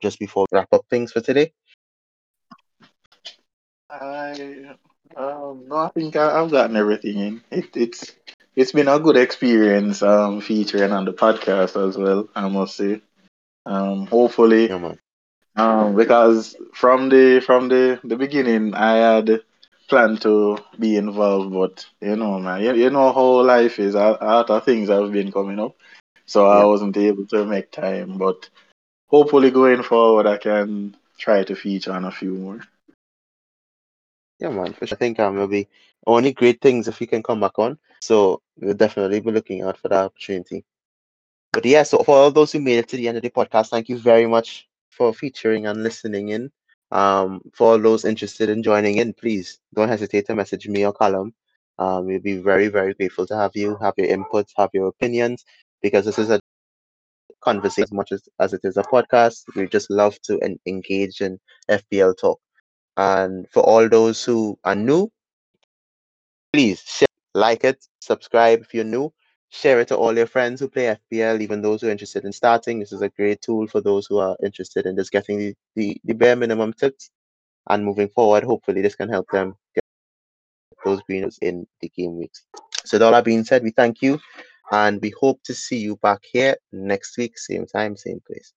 just before we wrap up things for today? I think I've gotten everything in. It's been a good experience featuring on the podcast as well, I must say. Hopefully. Yeah, because from the beginning, I had planned to be involved, but man, you know how life is. A lot of things have been coming up, so I wasn't able to make time. But hopefully, going forward, I can try to feature on a few more. Yeah, man. I think it'll be only great things if you can come back on. So we'll definitely be looking out for that opportunity. But yeah, so for all those who made it to the end of the podcast, thank you very much for featuring and listening in. For those interested in joining in, please don't hesitate to message me or Callum. We'll be very, very grateful to have you, have your inputs, have your opinions, because this is a conversation as much as it is a podcast. We just love to engage in FPL talk. And for all those who are new, please share, like it, subscribe if you're new. Share it to all your friends who play FPL, even those who are interested in starting. This is a great tool for those who are interested in just getting the bare minimum tips. And moving forward, hopefully this can help them get those greeners in the game weeks. So with all that being said, we thank you. And we hope to see you back here next week. Same time, same place.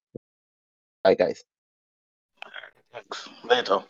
Bye, guys. Thanks. Later.